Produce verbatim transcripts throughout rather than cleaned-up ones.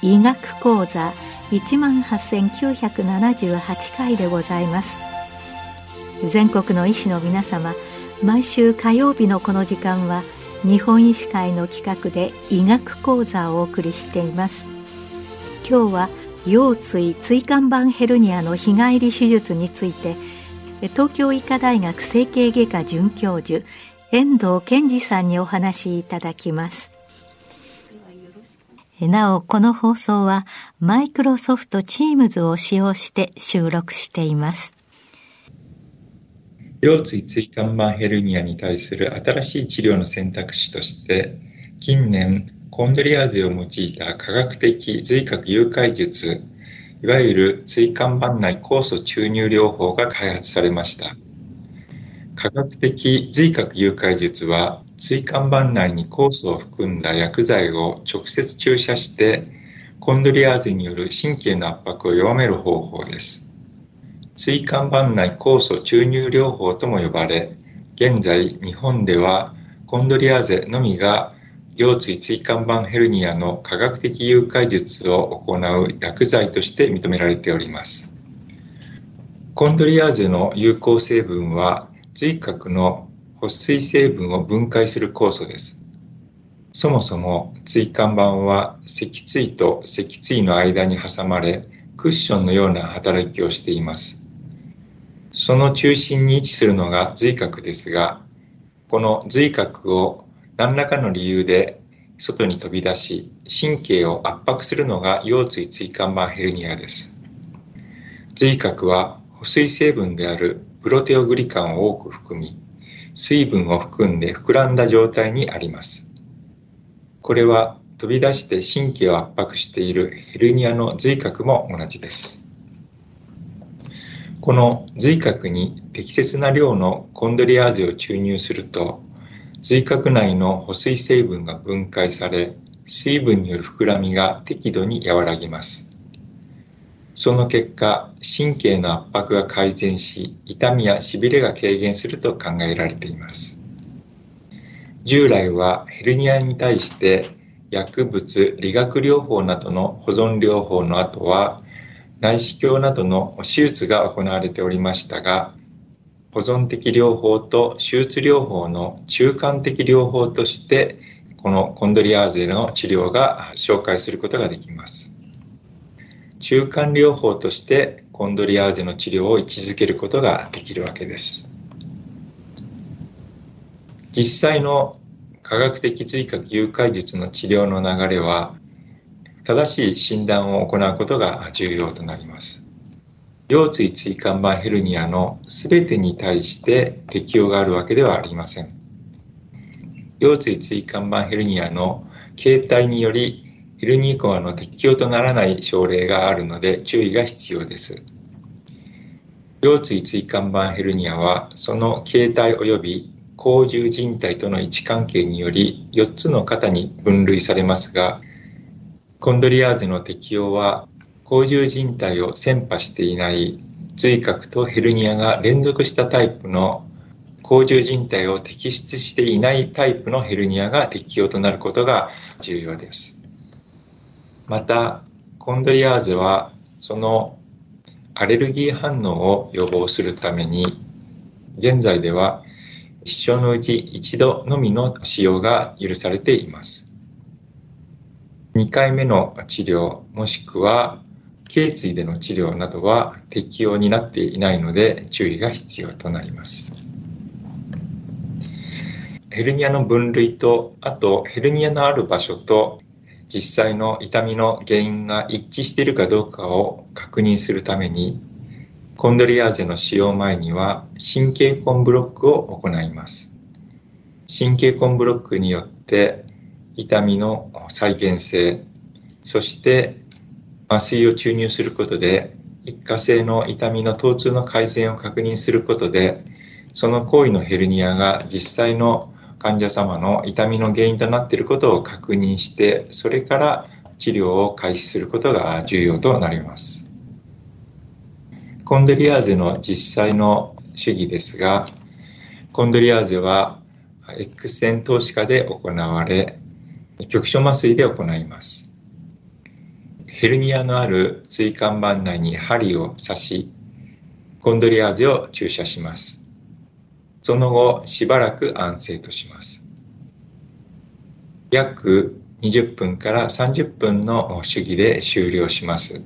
医学講座いちまんはっせんきゅうひゃくななじゅうはちかいでございます。全国の医師の皆様、毎週火曜日のこの時間は日本医師会の企画で医学講座をお送りしています。今日は腰椎椎間板ヘルニアの日帰り手術について、東京医科大学整形外科准教授遠藤健二さんにお話しいただきます。なお、この放送は Microsoft Teams を使用して収録しています。腰椎椎間板ヘルニアに対する新しい治療の選択肢として、近年コンドリアーゼを用いた科学的髄核誘拐術、いわゆる椎間板内酵素注入療法が開発されました。科学的髄核誘拐術は、椎間板内に酵素を含んだ薬剤を直接注射して、コンドリアーゼによる神経の圧迫を弱める方法です。椎間板内酵素注入療法とも呼ばれ、現在日本ではコンドリアーゼのみが腰椎椎間板ヘルニアの科学的誘拐術を行う薬剤として認められております。コンドリアーゼの有効成分は、髄核の保水成分を分解する酵素です。そもそも椎間板は脊椎と脊椎の間に挟まれ、クッションのような働きをしています。その中心に位置するのが髄核ですが、この髄核を何らかの理由で外に飛び出し、神経を圧迫するのが腰椎椎間板ヘルニアです。髄核は保水成分であるプロテオグリカンを多く含み、水分を含んで膨らんだ状態にあります。これは飛び出して神経を圧迫しているヘルニアの髄核も同じです。この髄核に適切な量のコンドリアーゼを注入すると、髄核内の保水成分が分解され、水分による膨らみが適度に和らぎます。その結果、神経の圧迫が改善し、痛みやしびれが軽減すると考えられています。従来はヘルニアに対して薬物、理学療法などの保存療法の後は、内視鏡などの手術が行われておりましたが、保存的療法と手術療法の中間的療法として、このコンドリアーゼの治療が紹介することができます。中間療法としてコンドリアーゼの治療を位置づけることができるわけです。実際の科学的髄核誘拐術の治療の流れは、正しい診断を行うことが重要となります。腰椎椎間板ヘルニアのすべてに対して適用があるわけではありません。腰椎椎間板ヘルニアの形態により、ヘルニアの適用とならない症例があるので注意が必要です。腰椎椎間板ヘルニアは、その形態及び後十字靭帯との位置関係によりよっつの型に分類されますが、コンドリアーゼの適用は後十字靭帯を穿破していない髄核とヘルニアが連続したタイプの後十字靭帯を摘出していないタイプのヘルニアが適用となることが重要です。また、コンドリアーゼはそのアレルギー反応を予防するために、現在では一生のうち一度のみの使用が許されています。にかいめの治療、もしくは頚椎での治療などは適用になっていないので注意が必要となります。ヘルニアの分類と、あとヘルニアのある場所と、実際の痛みの原因が一致しているかどうかを確認するために、コンドリアーゼの使用前には神経根ブロックを行います。神経根ブロックによって痛みの再現性、そして麻酔を注入することで一過性の痛みの疼痛の改善を確認することで、その行為のヘルニアが実際の患者様の痛みの原因となっていることを確認して、それから治療を開始することが重要となります。コンドリアーゼの実際の手技ですが、コンドリアーゼは X 線透視下で行われ、局所麻酔で行います。ヘルニアのある椎間板内に針を刺し、コンドリアーゼを注射します。その後、しばらく安静とします。約にじゅっぷんからさんじゅっぷんの手技で終了します。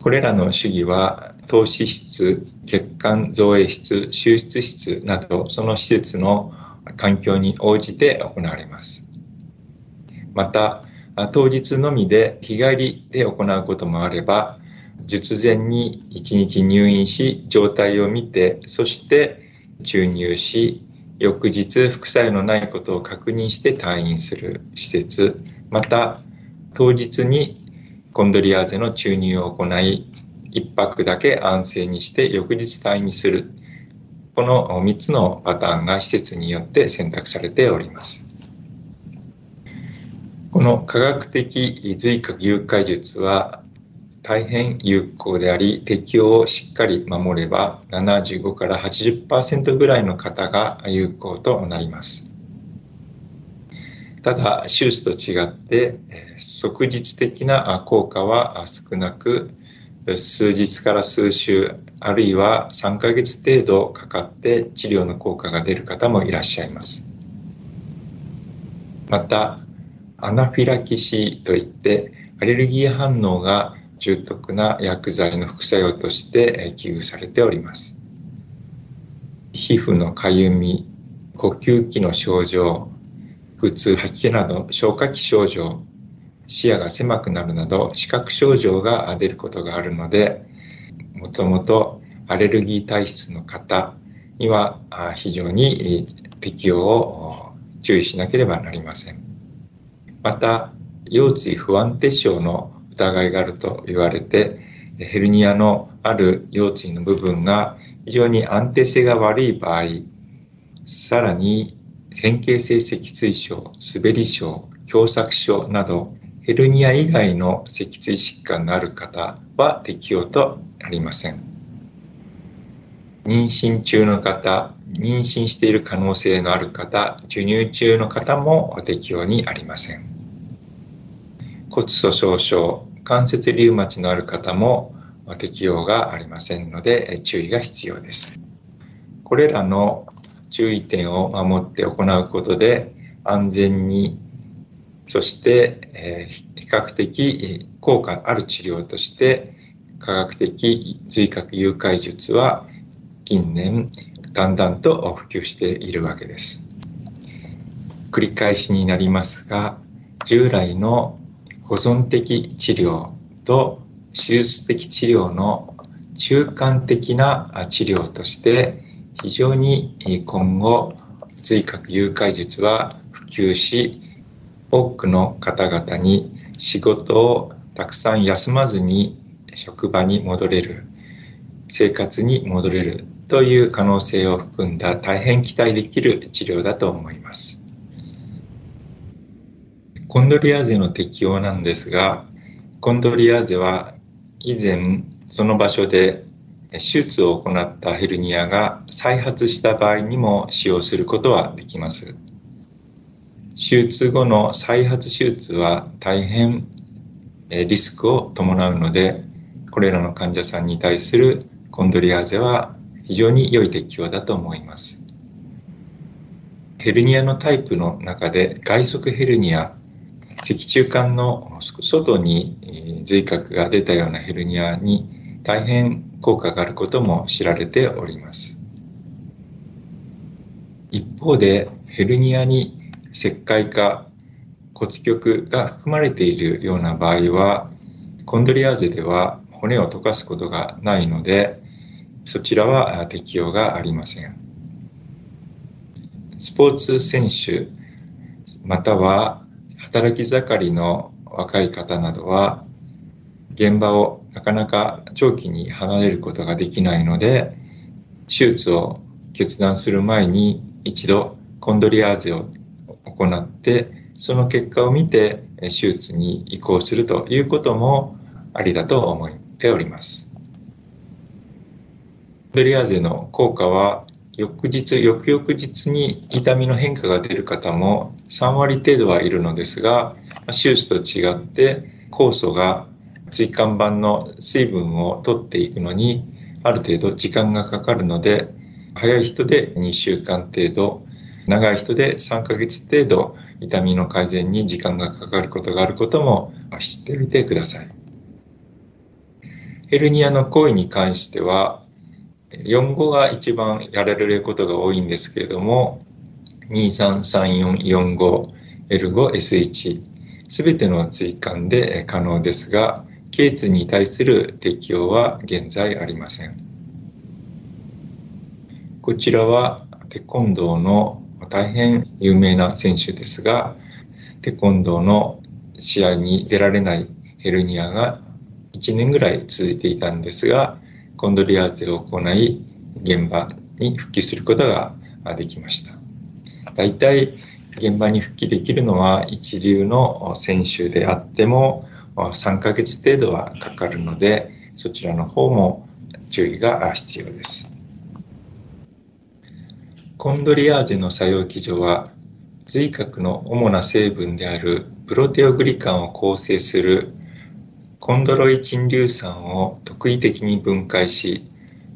これらの手技は、透視室、血管造影室、手術室など、その施設の環境に応じて行われます。また、当日のみで日帰りで行うこともあれば、術前にいちにち入院し、状態を見て、そして注入し、翌日副作用のないことを確認して退院する施設、また当日にコンドリアーゼの注入を行い、いっぱくだけ安静にして翌日退院する、このみっつのパターンが施設によって選択されております。この科学的髄核融解術は大変有効であり、適用をしっかり守ればななじゅうごから はちじゅっパーセント ぐらいの方が有効となります。ただ、手術と違って即日的な効果は少なく、数日から数週、あるいはさんかげつ程度かかって治療の効果が出る方もいらっしゃいます。また、アナフィラキシーといってアレルギー反応が重篤な薬剤の副作用として危惧されております。皮膚のかゆみ、呼吸器の症状、腹痛、吐き気など消化器症状、視野が狭くなるなど視覚症状が出ることがあるので、もともとアレルギー体質の方には非常に適用を注意しなければなりません。また、腰椎不安定症の疑いがあると言われて、ヘルニアのある腰椎の部分が非常に安定性が悪い場合、さらに変形性脊椎症、滑り症、狭窄症などヘルニア以外の脊椎疾患のある方は適用となりません。妊娠中の方、妊娠している可能性のある方、授乳中の方も適用にありません。骨粗しょう症、関節リウマチのある方も適用がありませんので、注意が必要です。これらの注意点を守って行うことで、安全に、そして比較的効果ある治療として、科学的髄核融解術は近年だんだんと普及しているわけです。繰り返しになりますが、従来の保存的治療と手術的治療の中間的な治療として、非常に今後髄核融解術は普及し、多くの方々に仕事をたくさん休まずに職場に戻れる、生活に戻れるという可能性を含んだ大変期待できる治療だと思います。コンドリアーゼの適用なんですが、コンドリアーゼは以前その場所で手術を行ったヘルニアが再発した場合にも使用することはできます。手術後の再発手術は大変リスクを伴うので、これらの患者さんに対するコンドリアーゼは非常に良い適用だと思います。ヘルニアのタイプの中で外側ヘルニア、脊柱管の外に髄核が出たようなヘルニアに大変効果があることも知られております。一方で、ヘルニアに石灰化、骨棘が含まれているような場合は、コンドリアーゼでは骨を溶かすことがないので、そちらは適用がありません。スポーツ選手、または働き盛りの若い方などは、現場をなかなか長期に離れることができないので、手術を決断する前に一度コンドリアーゼを行って、その結果を見て手術に移行するということもありだと思っております。コンドリアーゼの効果は、翌日、翌々日に痛みの変化が出る方もさんわり程度はいるのですが、手術と違って酵素が椎間板の水分を取っていくのにある程度時間がかかるので、早い人でにしゅうかん程度、長い人でさんかげつ程度痛みの改善に時間がかかることがあることも知っておいてください。ヘルニアの行為に関してはよんごが一番やられることが多いんですけれども、にさんさんよんよんごエルごエスいち すべての椎間で可能ですが、頸椎に対する適用は現在ありません。こちらはテコンドーの大変有名な選手ですが、テコンドーの試合に出られないヘルニアがいちねんぐらい続いていたんですが、コンドリアーゼを行い、現場に復帰することができました。だいたい現場に復帰できるのは一流の選手であってもさんかげつ程度はかかるので、そちらの方も注意が必要です。コンドリアーゼの作用基準は、髄核の主な成分であるプロテオグリカンを構成するコンドロイチン硫酸を特異的に分解し、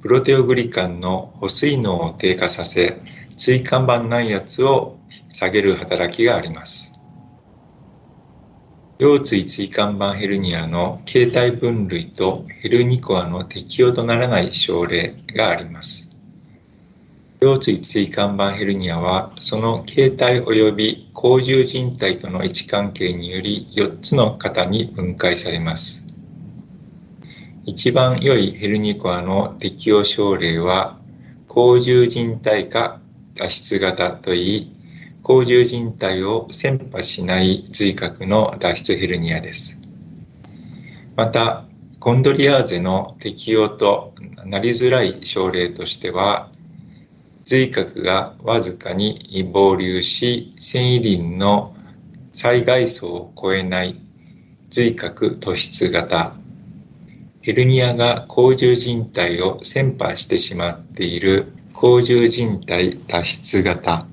プロテオグリカンの保水能を低下させ、椎間板内圧を下げる働きがあります。腰椎椎間板ヘルニアの形態分類とヘルニコアの適用とならない症例があります。腰椎椎間板ヘルニアは、その形態及び後十字靭帯との位置関係によりよっつの型に分解されます。一番良いヘルニコアの適用症例は、後十字靭帯下脱出型といい、後十字靭帯を穿破しない髄核の脱出ヘルニアです。また、コンドリアーゼの適用となりづらい症例としては、髄核がわずかに膨隆し、線維輪の最外層を超えない髄核突出型、ヘルニアが後十字靭帯を穿破してしまっている後十字靭帯脱出型、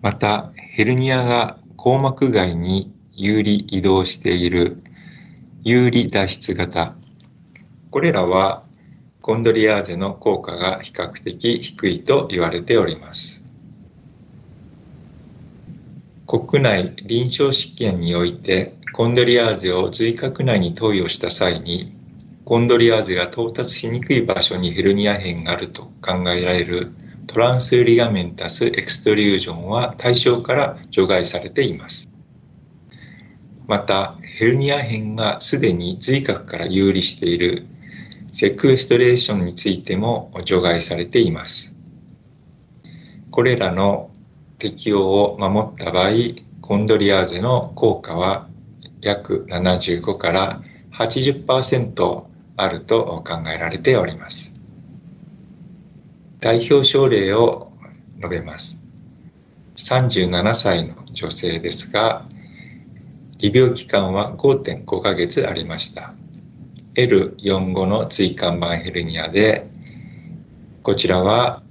またヘルニアが硬膜外に有利移動している有利脱出型、これらはコンドリアーゼの効果が比較的低いと言われております。国内臨床試験においてコンドリアーゼを髄核内に投与した際に、コンドリアーゼが到達しにくい場所にヘルニア片があると考えられるトランスリガメンタスエクストリュージョンは対象から除外されています。また、ヘルニア片がすでに髄核から遊離しているセクエストレーションについても除外されています。これらの適用を守った場合、コンドリアーゼの効果は約ななじゅうごからはちじゅっパーセント あると考えられております。代表症例を述べます。さんじゅうななさいの女性ですが、理病期間は ごてんごかげつありました。エルよんじゅうご の椎間板ヘルニアで、こちらは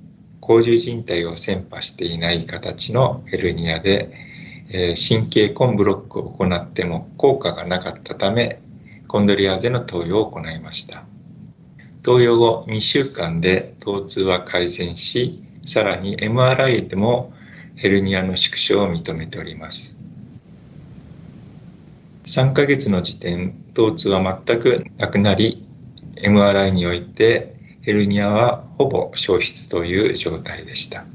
後十字靭帯を穿破していない形のヘルニアで、神経根ブロックを行っても効果がなかったため、コンドリアーゼの投与を行いました。投与後にしゅうかんで疼痛は改善し、さらに エムアールアイ でもヘルニアの縮小を認めております。さんかげつの時点、疼痛は全くなくなり、 エムアールアイ においてヘルニアはほぼ消失という状態でした。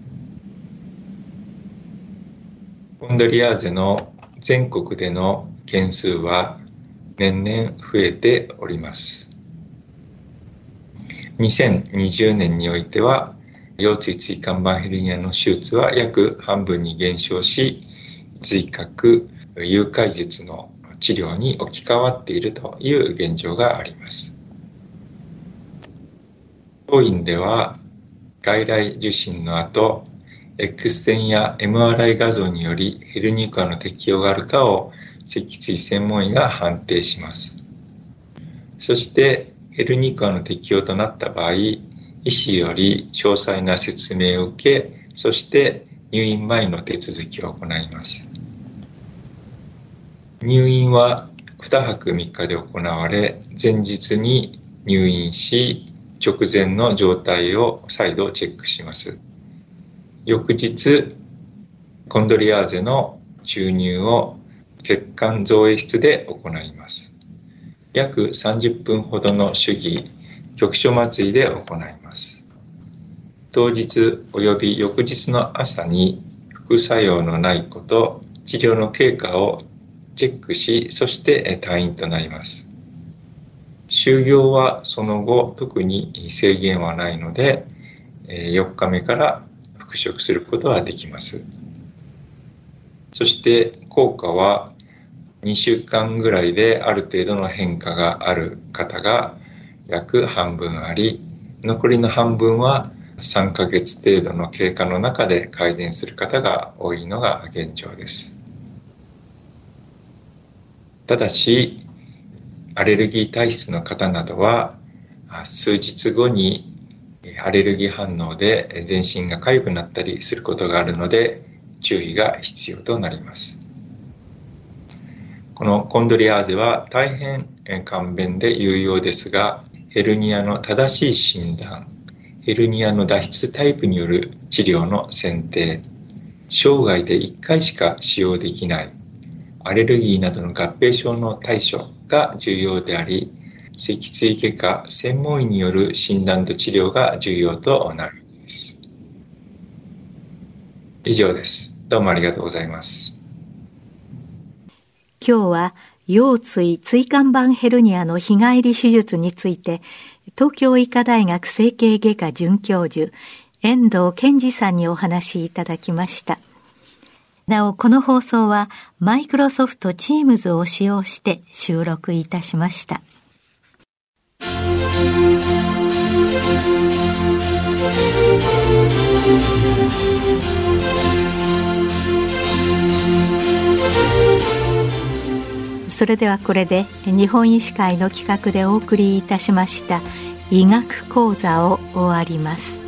コンドリアーゼの全国での件数は年々増えております。にせんにじゅうねんにおいては、腰椎椎間板ヘルニアの手術は約半分に減少し、髄核融解術の治療に置き換わっているという現状があります。当院では、外来受診の後、X 線や エムアールアイ 画像によりヘルニカの適用があるかを脊椎専門医が判定します。そしてヘルニカの適用となった場合、医師より詳細な説明を受け、そして入院前の手続きを行います。入院はにはくみっかで行われ、前日に入院し、直前の状態を再度チェックします。翌日、コンドリアーゼの注入を血管造影室で行います。約さんじゅっぷんほどの主義、局所麻酔で行います。当日及び翌日の朝に副作用のないこと、治療の経過をチェックし、そして退院となります。就業はその後、特に制限はないので、よっかめから復職することはできます。そして効果はにしゅうかんぐらいである程度の変化がある方が約半分あり、残りの半分はさんかげつ程度の経過の中で改善する方が多いのが現状です。ただし、アレルギー体質の方などは数日後にアレルギー反応で全身が痒くなったりすることがあるので、注意が必要となります。このコンドリアーゼは大変簡便で有用ですが、ヘルニアの正しい診断、ヘルニアの脱出タイプによる治療の選定、生涯でいっかいしか使用できない、アレルギーなどの合併症の対処が重要であり、脊椎外科専門医による診断と治療が重要となるんです。以上です。どうもありがとうございます。今日は腰椎椎間板ヘルニアの日帰り手術について、東京医科大学整形外科准教授、遠藤健二さんにお話いただきました。なお、この放送は Microsoft Teams を使用して収録いたしました。それではこれで日本医師会の企画でお送りいたしました医学講座を終わります。